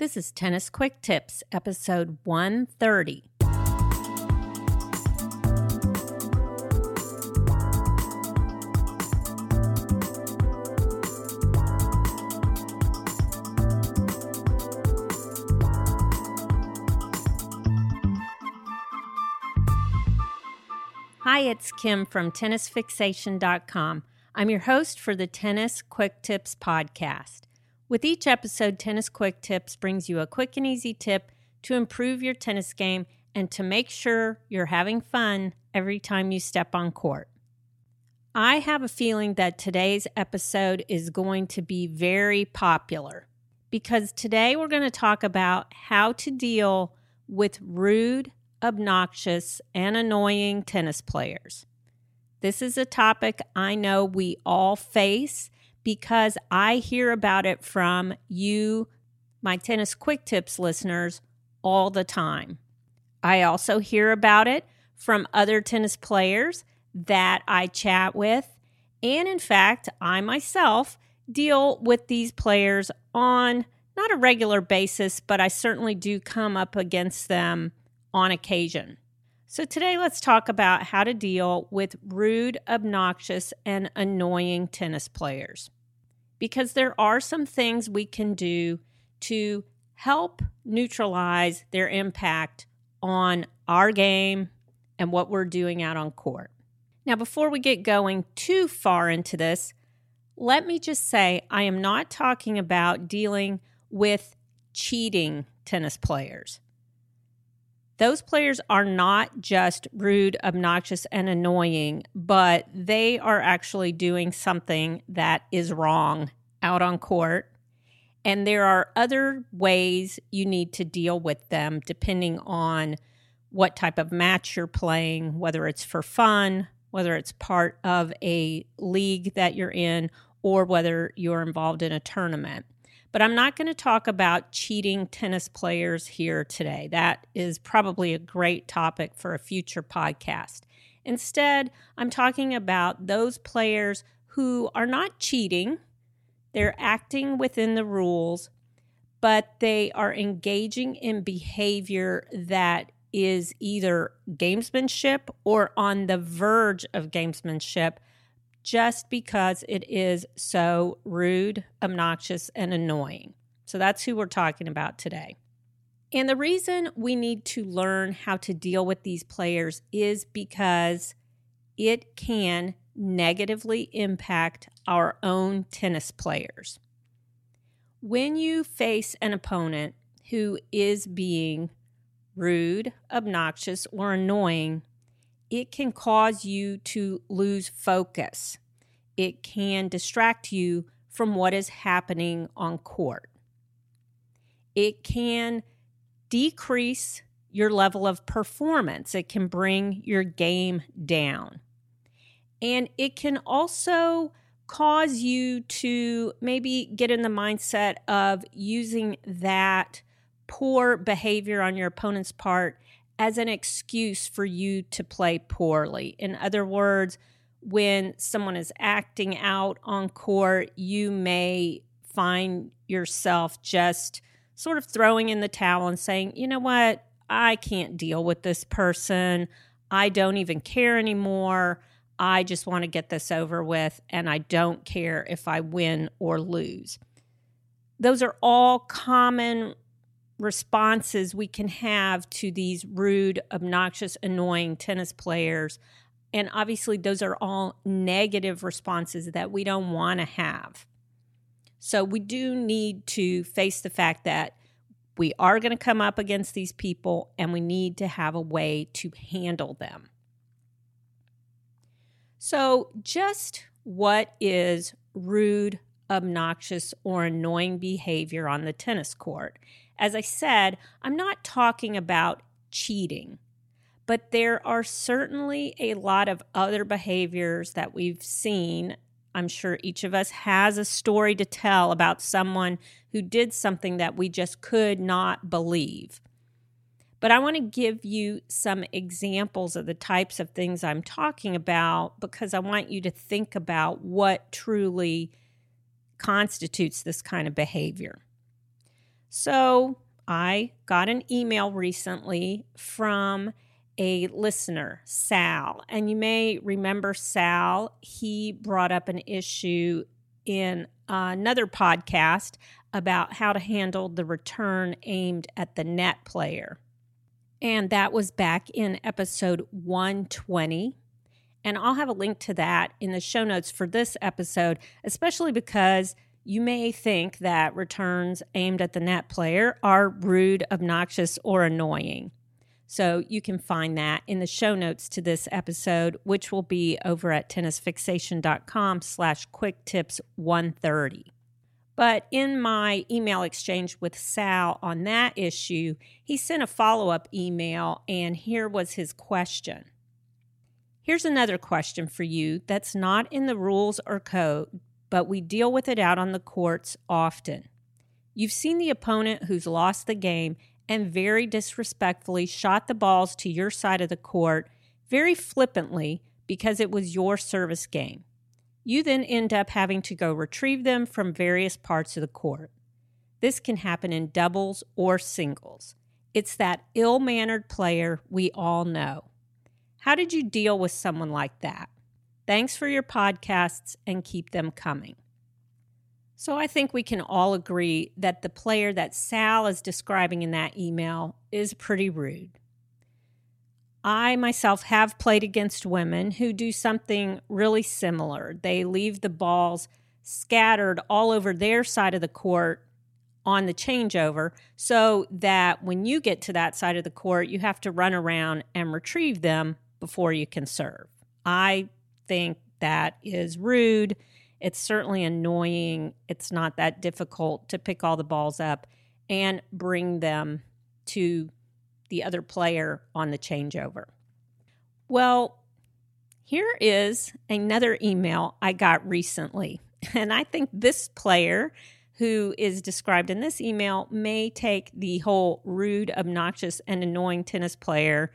This is Tennis Quick Tips, episode 130. Hi, it's Kim from TennisFixation.com. I'm your host for the Tennis Quick Tips podcast. With each episode, Tennis Quick Tips brings you a quick and easy tip to improve your tennis game and to make sure you're having fun every time you step on court. I have a feeling that today's episode is going to be very popular because today we're going to talk about how to deal with rude, obnoxious, and annoying tennis players. This is a topic I know we all face because I hear about it from you, my Tennis Quick Tips listeners, all the time. I also hear about it from other tennis players that I chat with, and in fact, I myself deal with these players on not a regular basis, but I certainly do come up against them on occasion. So today let's talk about how to deal with rude, obnoxious, and annoying tennis players, because there are some things we can do to help neutralize their impact on our game and what we're doing out on court. Now, before we get going too far into this, let me just say I am not talking about dealing with cheating tennis players. Those players are not just rude, obnoxious, and annoying, but they are actually doing something that is wrong out on court. And there are other ways you need to deal with them depending on what type of match you're playing, whether it's for fun, whether it's part of a league that you're in, or whether you're involved in a tournament. But I'm not going to talk about cheating tennis players here today. That is probably a great topic for a future podcast. Instead, I'm talking about those players who are not cheating. They're acting within the rules, but they are engaging in behavior that is either gamesmanship or on the verge of gamesmanship, just because it is so rude, obnoxious, and annoying. So that's who we're talking about today. And the reason we need to learn how to deal with these players is because it can negatively impact our own tennis players. When you face an opponent who is being rude, obnoxious, or annoying, it can cause you to lose focus. It can distract you from what is happening on court. It can decrease your level of performance. It can bring your game down. And it can also cause you to maybe get in the mindset of using that poor behavior on your opponent's part as an excuse for you to play poorly. In other words, when someone is acting out on court, you may find yourself just sort of throwing in the towel and saying, you know what, I can't deal with this person. I don't even care anymore. I just want to get this over with, and I don't care if I win or lose. Those are all common responses we can have to these rude, obnoxious, annoying tennis players. And obviously, those are all negative responses that we don't want to have. So we do need to face the fact that we are going to come up against these people and we need to have a way to handle them. So just what is rude, obnoxious, or annoying behavior on the tennis court? As I said, I'm not talking about cheating, but there are certainly a lot of other behaviors that we've seen. I'm sure each of us has a story to tell about someone who did something that we just could not believe. But I want to give you some examples of the types of things I'm talking about because I want you to think about what truly constitutes this kind of behavior. So I got an email recently from a listener, Sal. And you may remember Sal. He brought up an issue in another podcast about how to handle the return aimed at the net player. And that was back in episode 120. And I'll have a link to that in the show notes for this episode, especially because you may think that returns aimed at the net player are rude, obnoxious, or annoying. So you can find that in the show notes to this episode, which will be over at tennisfixation.com/quicktips130. But in my email exchange with Sal on that issue, he sent a follow-up email, and here was his question. Here's another question for you that's not in the rules or code, but we deal with it out on the courts often. You've seen the opponent who's lost the game and very disrespectfully shot the balls to your side of the court very flippantly because it was your service game. You then end up having to go retrieve them from various parts of the court. This can happen in doubles or singles. It's that ill-mannered player we all know. How did you deal with someone like that? Thanks for your podcasts and keep them coming. So I think we can all agree that the player that Sal is describing in that email is pretty rude. I myself have played against women who do something really similar. They leave the balls scattered all over their side of the court on the changeover so that when you get to that side of the court, you have to run around and retrieve them before you can serve. I think that is rude. It's certainly annoying. It's not that difficult to pick all the balls up and bring them to the other player on the changeover. Well, here is another email I got recently, and I think this player who is described in this email may take the whole rude, obnoxious, and annoying tennis player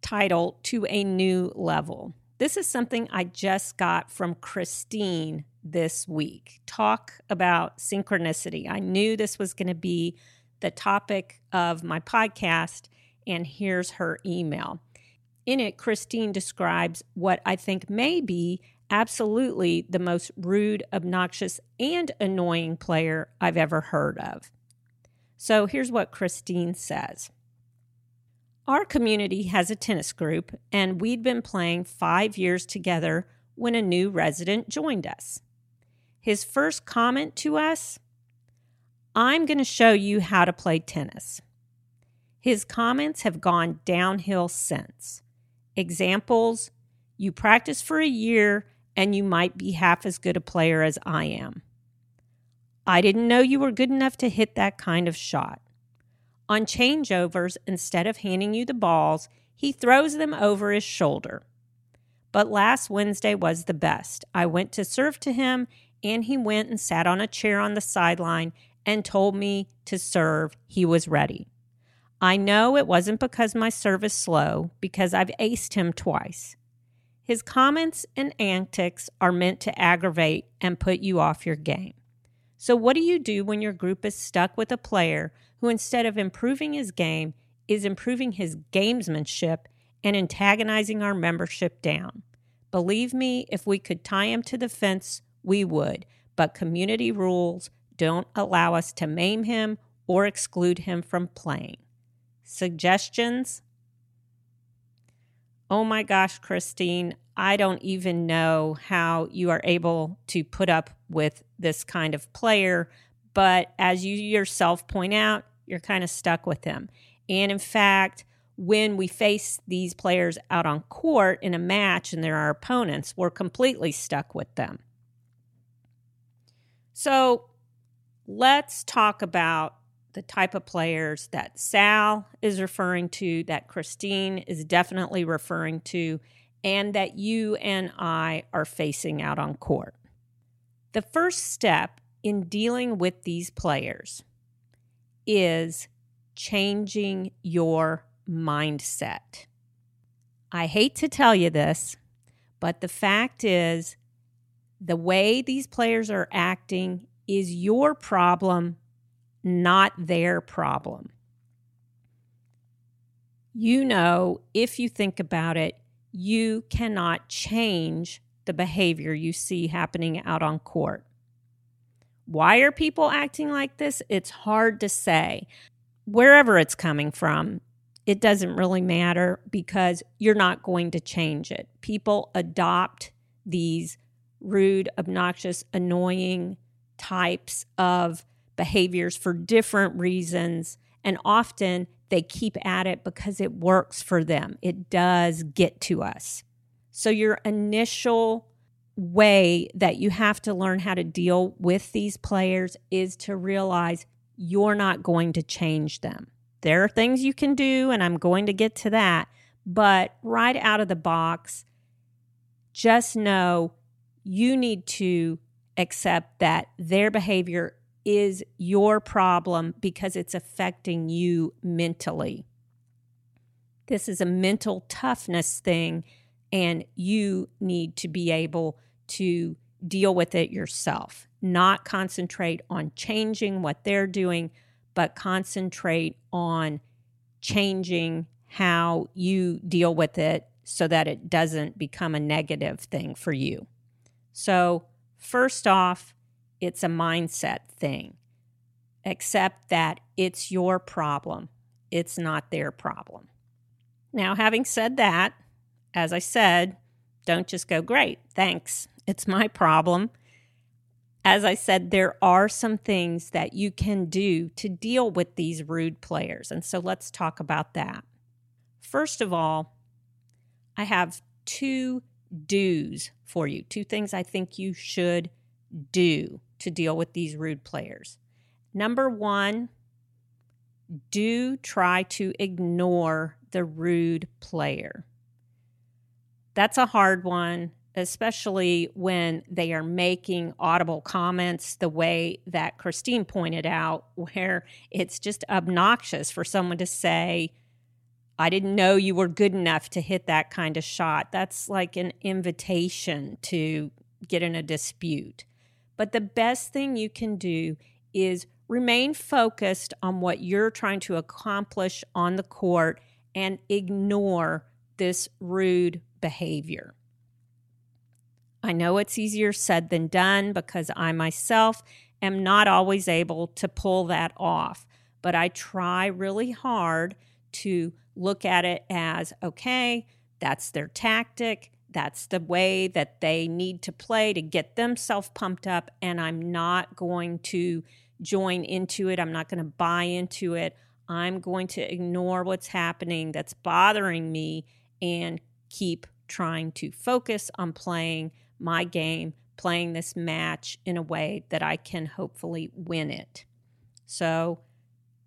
title to a new level. This is something I just got from Christine this week. Talk about synchronicity. I knew this was going to be the topic of my podcast, and here's her email. In it, Christine describes what I think may be absolutely the most rude, obnoxious, and annoying player I've ever heard of. So here's what Christine says. Our community has a tennis group, and we'd been playing 5 years together when a new resident joined us. His first comment to us, "I'm going to show you how to play tennis." His comments have gone downhill since. Examples, "You practice for a year, and you might be half as good a player as I am." "I didn't know you were good enough to hit that kind of shot." On changeovers, instead of handing you the balls, he throws them over his shoulder. "But last Wednesday was the best. I went to serve to him, and he went and sat on a chair on the sideline and told me to serve. He was ready. I know it wasn't because my serve is slow, because I've aced him twice." His comments and antics are meant to aggravate and put you off your game. So what do you do when your group is stuck with a player who, instead of improving his game, is improving his gamesmanship and antagonizing our membership down? Believe me, if we could tie him to the fence, we would, but community rules don't allow us to maim him or exclude him from playing. Suggestions? Oh my gosh, Christine, I don't even know how you are able to put up with this kind of player, but as you yourself point out, you're kind of stuck with them. And in fact, when we face these players out on court in a match and they're our opponents, we're completely stuck with them. So let's talk about the type of players that Sal is referring to, that Christine is definitely referring to, and that you and I are facing out on court. The first step in dealing with these players is changing your mindset. I hate to tell you this, but the fact is the way these players are acting is your problem not their problem. You know, if you think about it, you cannot change the behavior you see happening out on court. Why are people acting like this? It's hard to say. Wherever it's coming from, it doesn't really matter because you're not going to change it. People adopt these rude, obnoxious, annoying types of behaviors for different reasons, and often they keep at it because it works for them. It does get to us. So your initial way that you have to learn how to deal with these players is to realize you're not going to change them. There are things you can do, and I'm going to get to that, but right out of the box, just know you need to accept that their behavior is your problem because it's affecting you mentally. This is a mental toughness thing, and you need to be able to deal with it yourself. Not concentrate on changing what they're doing, but concentrate on changing how you deal with it so that it doesn't become a negative thing for you. So first off, it's a mindset thing. Accept that it's your problem. It's not their problem. Now, having said that, as I said, don't just go, great, thanks, it's my problem. As I said, there are some things that you can do to deal with these rude players. And so let's talk about that. First of all, I have two do's for you, two things I think you should do to deal with these rude players. Number one, do try to ignore the rude player. That's a hard one, especially when they are making audible comments the way that Christine pointed out, where it's just obnoxious for someone to say, I didn't know you were good enough to hit that kind of shot. That's like an invitation to get in a dispute. But the best thing you can do is remain focused on what you're trying to accomplish on the court and ignore this rude behavior. I know it's easier said than done because I myself am not always able to pull that off, but I try really hard to look at it as, okay, that's their tactic. That's the way that they need to play to get themselves pumped up, and I'm not going to join into it. I'm not going to buy into it. I'm going to ignore what's happening that's bothering me and keep trying to focus on playing my game, playing this match in a way that I can hopefully win it. So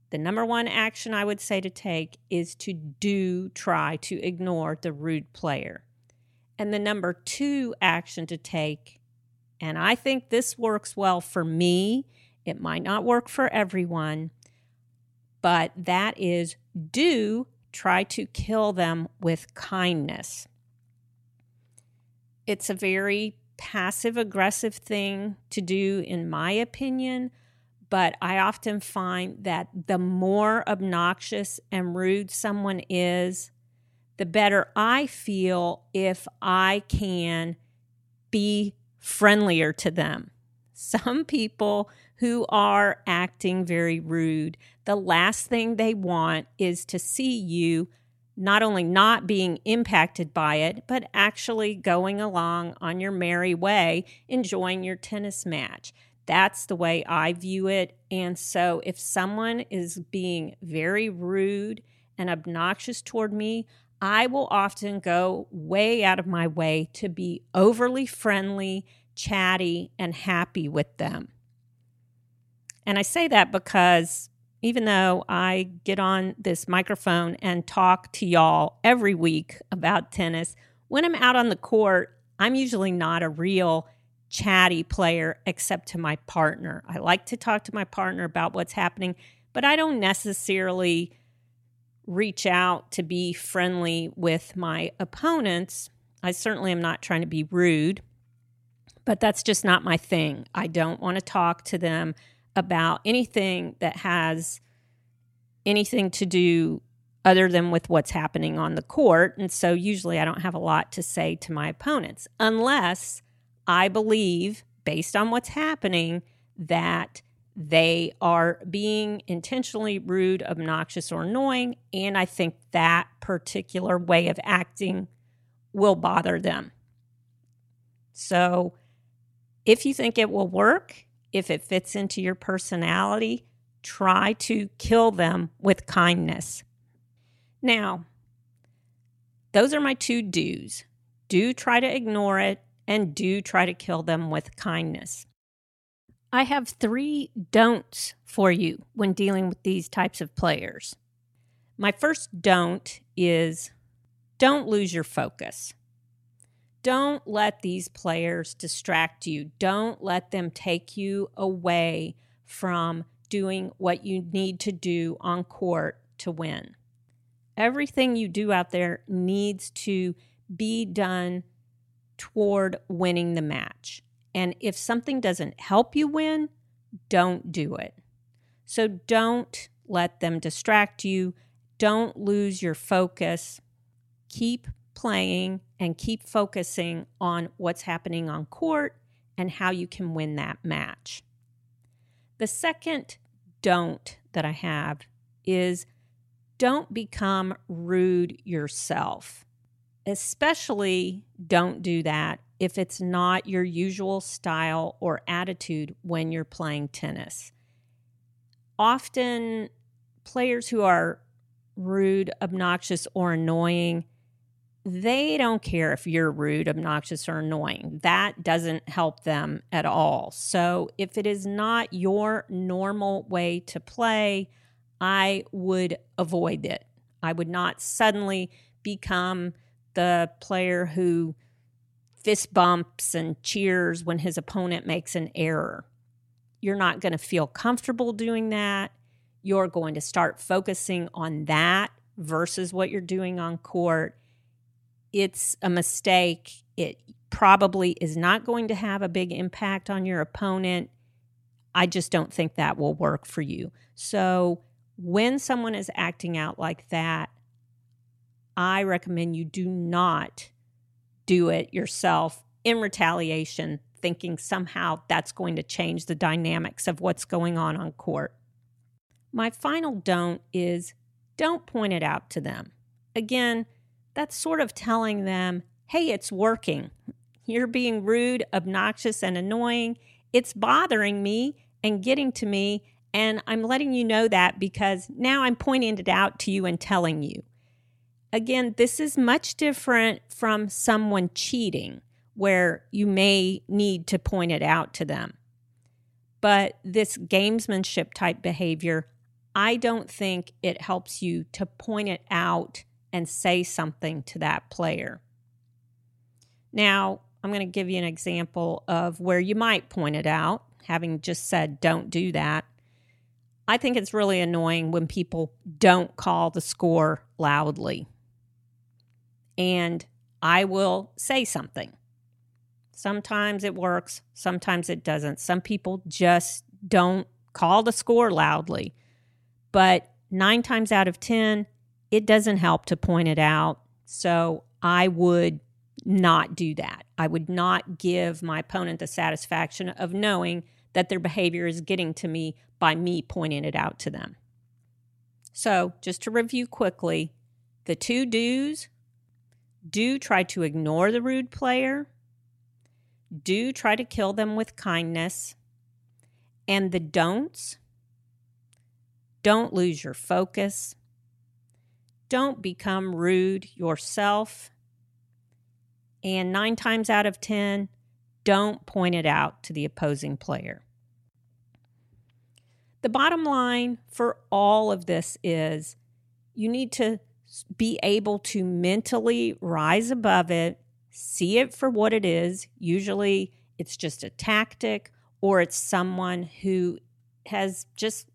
the number one action I would say to take is to try to ignore the rude player. And the number two action to take, and I think this works well for me, it might not work for everyone, but that is do try to kill them with kindness. It's a very passive-aggressive thing to do, in my opinion, but I often find that the more obnoxious and rude someone is, the better I feel if I can be friendlier to them. Some people who are acting very rude, the last thing they want is to see you not only not being impacted by it, but actually going along on your merry way, enjoying your tennis match. That's the way I view it. And so if someone is being very rude and obnoxious toward me, I will often go way out of my way to be overly friendly, chatty, and happy with them. And I say that because even though I get on this microphone and talk to y'all every week about tennis, when I'm out on the court, I'm usually not a real chatty player except to my partner. I like to talk to my partner about what's happening, but I don't necessarily reach out to be friendly with my opponents. I certainly am not trying to be rude, but that's just not my thing. I don't want to talk to them about anything that has anything to do other than with what's happening on the court. And so usually I don't have a lot to say to my opponents unless I believe, based on what's happening, that they are being intentionally rude, obnoxious, or annoying, and I think that particular way of acting will bother them. So if you think it will work, if it fits into your personality, try to kill them with kindness. Now, those are my two do's. Do try to ignore it, and do try to kill them with kindness. I have three don'ts for you when dealing with these types of players. My first don't is don't lose your focus. Don't let these players distract you. Don't let them take you away from doing what you need to do on court to win. Everything you do out there needs to be done toward winning the match. And if something doesn't help you win, don't do it. So don't let them distract you. Don't lose your focus. Keep playing and keep focusing on what's happening on court and how you can win that match. The second don't that I have is don't become rude yourself. Especially don't do that if it's not your usual style or attitude when you're playing tennis. Often, players who are rude, obnoxious, or annoying, they don't care if you're rude, obnoxious, or annoying. That doesn't help them at all. So if it is not your normal way to play, I would avoid it. I would not suddenly become the player who fist bumps and cheers when his opponent makes an error. You're not going to feel comfortable doing that. You're going to start focusing on that versus what you're doing on court. It's a mistake. It probably is not going to have a big impact on your opponent. I just don't think that will work for you. So when someone is acting out like that, I recommend you do not do it yourself in retaliation, thinking somehow that's going to change the dynamics of what's going on court. My final don't is don't point it out to them. Again, that's sort of telling them, hey, it's working. You're being rude, obnoxious, and annoying. It's bothering me and getting to me, and I'm letting you know that because now I'm pointing it out to you and telling you. Again, this is much different from someone cheating where you may need to point it out to them. But this gamesmanship type behavior, I don't think it helps you to point it out and say something to that player. Now, I'm going to give you an example of where you might point it out, having just said don't do that. I think it's really annoying when people don't call the score loudly. And I will say something. Sometimes it works, sometimes it doesn't. Some people just don't call the score loudly. But 9 times out of 10, it doesn't help to point it out. So I would not do that. I would not give my opponent the satisfaction of knowing that their behavior is getting to me by me pointing it out to them. So just to review quickly, the two do's, do try to ignore the rude player, do try to kill them with kindness, and the don'ts, don't lose your focus, don't become rude yourself, and 9 times out of 10, don't point it out to the opposing player. The bottom line for all of this is you need to be able to mentally rise above it, see it for what it is. Usually it's just a tactic or it's someone who has just,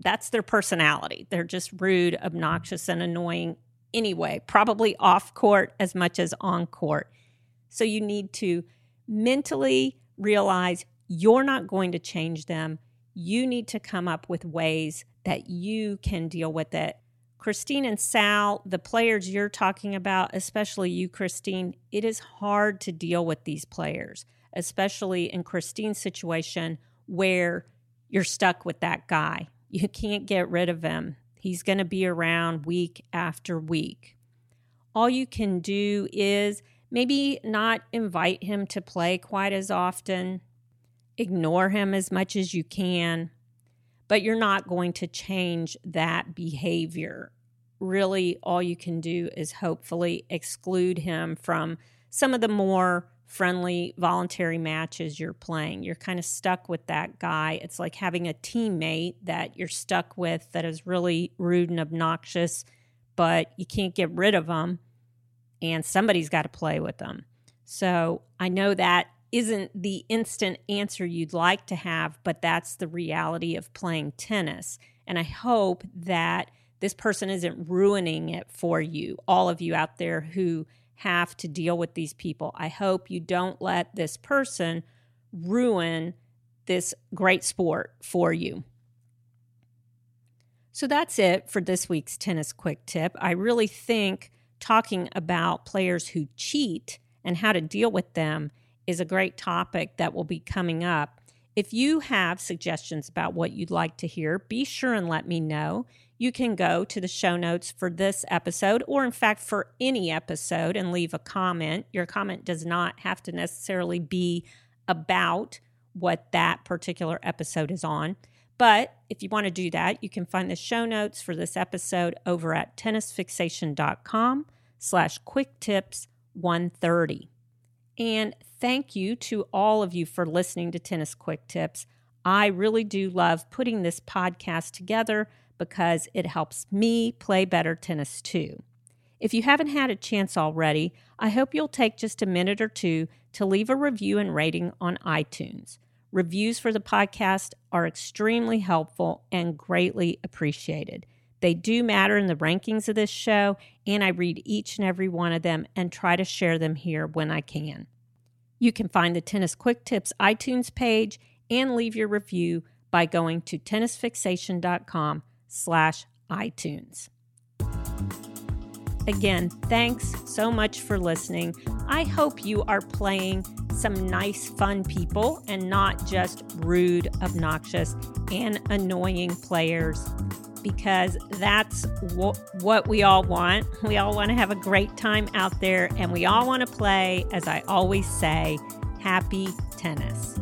that's their personality. They're just rude, obnoxious, and annoying anyway, probably off court as much as on court. So you need to mentally realize you're not going to change them. you need to come up with ways that you can deal with it. Christine and Sal, the players you're talking about, especially you, Christine, it is hard to deal with these players, especially in Christine's situation where you're stuck with that guy. You can't get rid of him. He's going to be around week after week. All you can do is maybe not invite him to play quite as often, ignore him as much as you can, but you're not going to change that behavior. Really, all you can do is hopefully exclude him from some of the more friendly, voluntary matches you're playing. You're kind of stuck with that guy. It's like having a teammate that you're stuck with that is really rude and obnoxious, but you can't get rid of them, and somebody's got to play with them. So I know that isn't the instant answer you'd like to have, but that's the reality of playing tennis. And I hope that this person isn't ruining it for you, all of you out there who have to deal with these people. I hope you don't let this person ruin this great sport for you. So that's it for this week's Tennis Quick Tip. I really think talking about players who cheat and how to deal with them is a great topic that will be coming up. If you have suggestions about what you'd like to hear, be sure and let me know. You can go to the show notes for this episode, or in fact for any episode, and leave a comment. Your comment does not have to necessarily be about what that particular episode is on. But if you want to do that, you can find the show notes for this episode over at tennisfixation.com/quicktips130. And thank you to all of you for listening to Tennis Quick Tips. I really do love putting this podcast together because it helps me play better tennis too. If you haven't had a chance already, I hope you'll take just a minute or two to leave a review and rating on iTunes. Reviews for the podcast are extremely helpful and greatly appreciated. They do matter in the rankings of this show, and I read each and every one of them and try to share them here when I can. You can find the Tennis Quick Tips iTunes page and leave your review by going to tennisfixation.com/iTunes. Again, thanks so much for listening. I hope you are playing some nice, fun people and not just rude, obnoxious, and annoying players, because that's what we all want. We all want to have a great time out there, and we all want to play, as I always say, happy tennis.